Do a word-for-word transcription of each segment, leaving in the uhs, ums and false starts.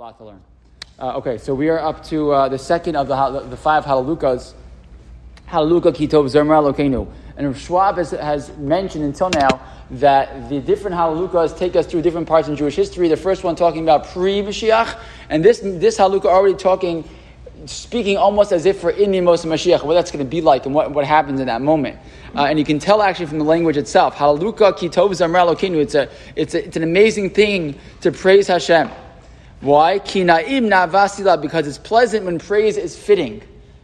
lot to learn. Uh, okay, so we are up to uh, the second of the the five Halalukas. Halaluka Kitov Zermar Lokenu. And Rav Schwab has, has mentioned until now that the different Halalukas take us through different parts in Jewish history. The first one talking about pre-Mashiach, and this this Halaluka already talking, speaking almost as if we're in the most Mashiach, what that's going to be like and what, what happens in that moment. Uh, and you can tell actually from the language itself. Halaluka Kitov Zermar Lokenu. It's a it's a, it's an amazing thing to praise Hashem. Why? Ki na'im na'vasila, because it's pleasant when praise is fitting.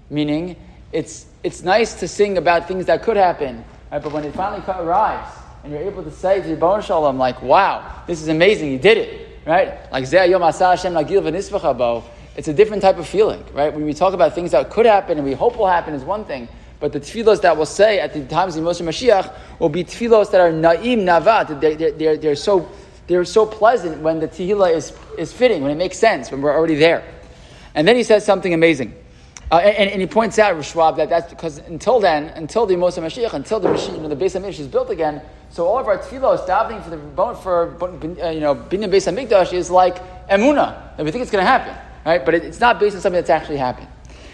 Meaning, it's it's nice to sing about things that could happen, right? But when it finally arrives, and you're able to say to your B'on Shalom, like, wow, this is amazing, you did it, right? Like, Zeh Yom Asah Hashem Nagil V'nisvacha Bo. It's a different type of feeling, right? When we talk about things that could happen and we hope will happen is one thing, but the tefillos that we'll say at the times of Moshe Mashiach will be tefillos that are na'im na'vat. They're, they're, they're, they're so... They're so pleasant when the tehillah is, is fitting, when it makes sense, when we're already there. And then he says something amazing. Uh, and, and he points out, Rav Schwab, that that's because until then, until the Moshe Mashiach, until the Mashiach, you know, the Beis HaMikdash is built again, so all of our tefillah, davening for the for uh, you know, Binyan Beis HaMikdash is like emunah, that we think it's going to happen, right? But it, it's not based on something that's actually happened.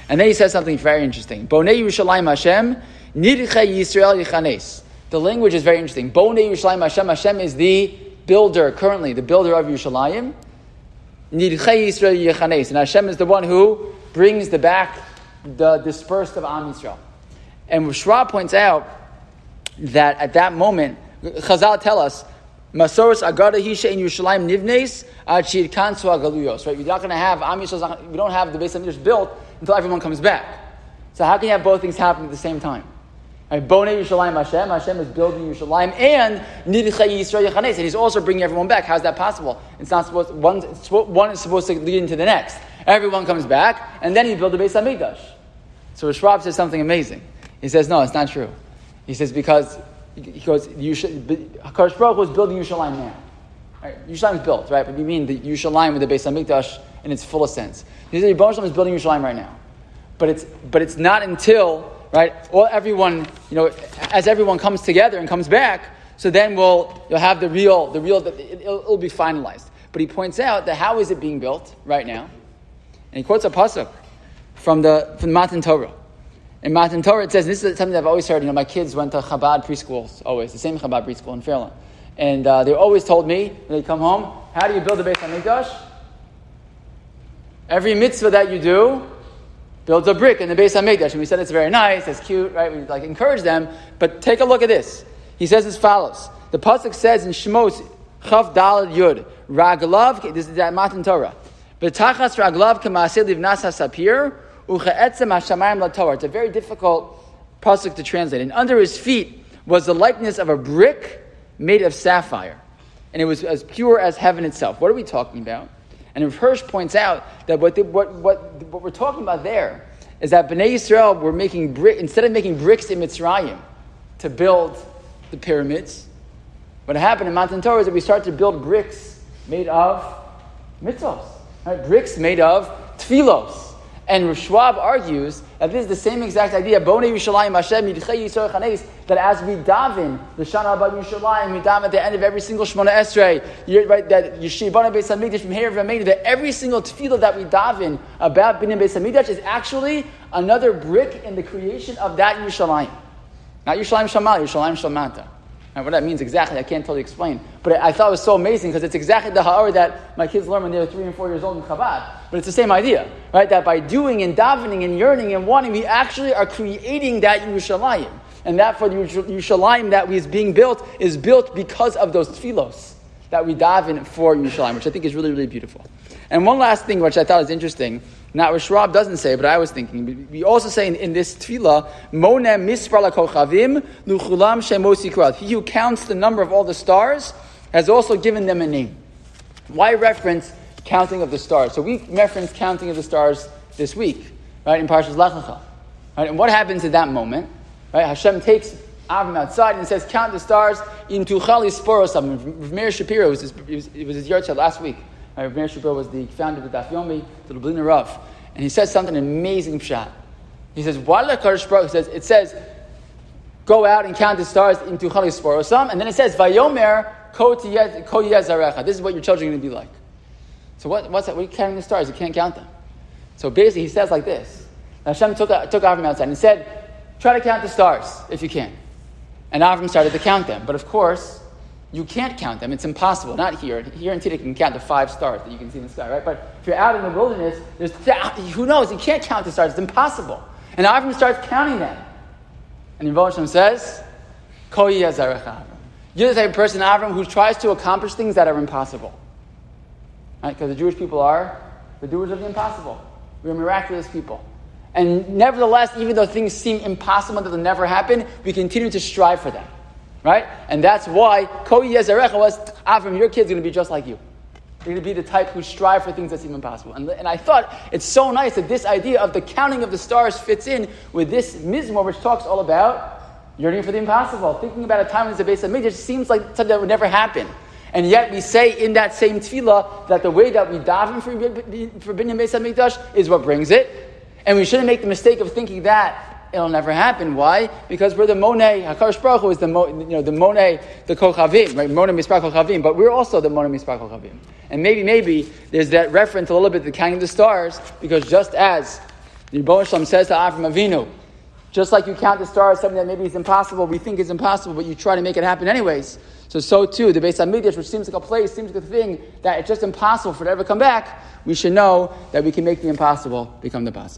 And then he says something very interesting. Bonei Yerushalayim Hashem, Nidchei Yisrael Yichanes. The language is very interesting. Bonei Yerushalayim Hashem, Hashem is the builder, currently, the builder of Yerushalayim, Nidchei Yisrael Yechanes. And Hashem is the one who brings the back, the dispersed of Am Yisrael. And Shra points out that at that moment, Chazal tell us, Masoros Agada Hisha in Yerushalayim Nivnes, Achid Kansu Agaluyos, right? You're not going to have Am Yisrael, we don't have the Beis HaMikdash built until everyone comes back. So how can you have both things happen at the same time? Bonei Yerushalayim Hashem. Hashem is building Yerushalayim and Nidchei Yisrael Yechanes, and He's also bringing everyone back. How's that possible? It's not supposed one. One is supposed to lead into the next. Everyone comes back, and then He builds the Beis Hamikdash. So Shwab says something amazing. He says, "No, it's not true." He says because he goes, Hakadosh Baruch Hu is building Yerushalayim now. Right? Yerushalayim is built, right? But you mean the Yerushalayim with the Beis Hamikdash in its fullest sense? He says, "Yerushalayim is building Yerushalayim right now," but it's but it's not until. Right, or everyone, you know, as everyone comes together and comes back, so then we'll you'll have the real, the real, it'll, it'll be finalized. But he points out that how is it being built right now? And he quotes a pasuk from the from Matan Torah. In Matan Torah, it says, and this is something that I've always heard. You know, my kids went to Chabad preschools always, the same Chabad preschool in Fairland, and uh, they always told me when they come home, how do you build the Beis HaMikdash? Every mitzvah that you do builds a brick in the Beis HaMikdash. And we said it's very nice, it's cute, right? We like encourage them. But take a look at this. He says as follows. The pasuk says in Shmos, Chav Dalad Yud, Raglav, this is that Matan Torah. B'tachas Raglav k'maaseh livnas ha'sapir, u'che'etzem ha'shamayim la'torah. It's a very difficult pasuk to translate. And under his feet was the likeness of a brick made of sapphire. And it was as pure as heaven itself. What are we talking about? And Rav Hirsch points out that what, the, what what what we're talking about there is that Bnei Yisrael were making brick instead of making bricks in Mitzrayim to build the pyramids. What happened in Matan Torah is that we start to build bricks made of mitzvos, right? Bricks made of tfilos. And Rav Schwab argues that this is the same exact idea. Bonei Yerushalayim Hashem Nidchei Yisrael Yechanes. That as we daven the Shana Haba Yerushalayim, we daven at the end of every single Shemona Esrei. Right, that Yeshivah Bnei Beis Hamikdash from here from Hamikdash. That every single tefillah that we daven about Binyan Beis Hamikdash is actually another brick in the creation of that Yerushalayim. Not Yerushalayim Shamal, Yerushalayim Shamata. And what that means exactly, I can't totally explain. But I thought it was so amazing because it's exactly the ha'ara that my kids learn when they're three and four years old in Chabad. But it's the same idea, right? That by doing and davening and yearning and wanting, we actually are creating that Yerushalayim. And that for the Yerushalayim that is being built is built because of those tfilos that we daven for Yerushalayim, which I think is really, really beautiful. And one last thing which I thought is interesting, not what Shraub doesn't say, but I was thinking, we also say in, in this tefillah, Moneh mispar lakochavim luchulam shemosi krat. He who counts the number of all the stars has also given them a name. Why reference counting of the stars? So we reference counting of the stars this week, right, in Parshas Lech Lecha. Right, and what happens at that moment? Right, Hashem takes Avim outside and says, count the stars in Tuchali Sporosam. Rav Meir Shapiro, it was his, it was his yahrzeit last week. Right, Rav Meir Shapiro was the founder of the Daf Yomi, the Lubliner Rav. And he says something amazing pshat. He says, he says, it says, go out and count the stars in Tuchali Sporosam. And then it says, Vayomer, Ko Yeh Zarecha. This is what your children are going to be like. So what, what's that? We're counting the stars. You can't count them. So basically, he says like this. Now Hashem took, took Avram outside and he said, try to count the stars if you can. And Avram started to count them. But of course, you can't count them. It's impossible. Not here. Here in Tiddah, you can count the five stars that you can see in the sky, right? But if you're out in the wilderness, there's who knows? You can't count the stars. It's impossible. And Avram starts counting them. And Yvon Hashem says, Ko yazarecha Avram. You're the type of person, Avram, who tries to accomplish things that are impossible. Right? Because the Jewish people are the doers of the impossible. We're miraculous people. And nevertheless, even though things seem impossible that will never happen, we continue to strive for them. Right? And that's why, Ko Yezarecha was, Avram, your kid's going to be just like you. You're going to be the type who strive for things that seem impossible. And, and I thought it's so nice that this idea of the counting of the stars fits in with this Mizmor, which talks all about yearning for the impossible. Thinking about a time when it's a base of Midrash seems like something that would never happen. And yet we say in that same tefillah that the way that we daven for, for Binyan Beis HaMikdash is what brings it. And we shouldn't make the mistake of thinking that it'll never happen. Why? Because we're the Monei, HaKadosh Baruch Hu is the, mo, you know, the Monei, the Kochavim, right? Monei Mispar Kochavim. But we're also the Monei Mispar Kochavim. And maybe, maybe there's that reference a little bit to the counting of the stars, because just as the Ribono Shel Olam says to Avram Avinu, just like you count the stars, something that maybe is impossible, we think is impossible, but you try to make it happen anyways. So, so too, the Beis HaMikdash, which seems like a place, seems like a thing that it's just impossible for it to ever come back, we should know that we can make the impossible become the possible.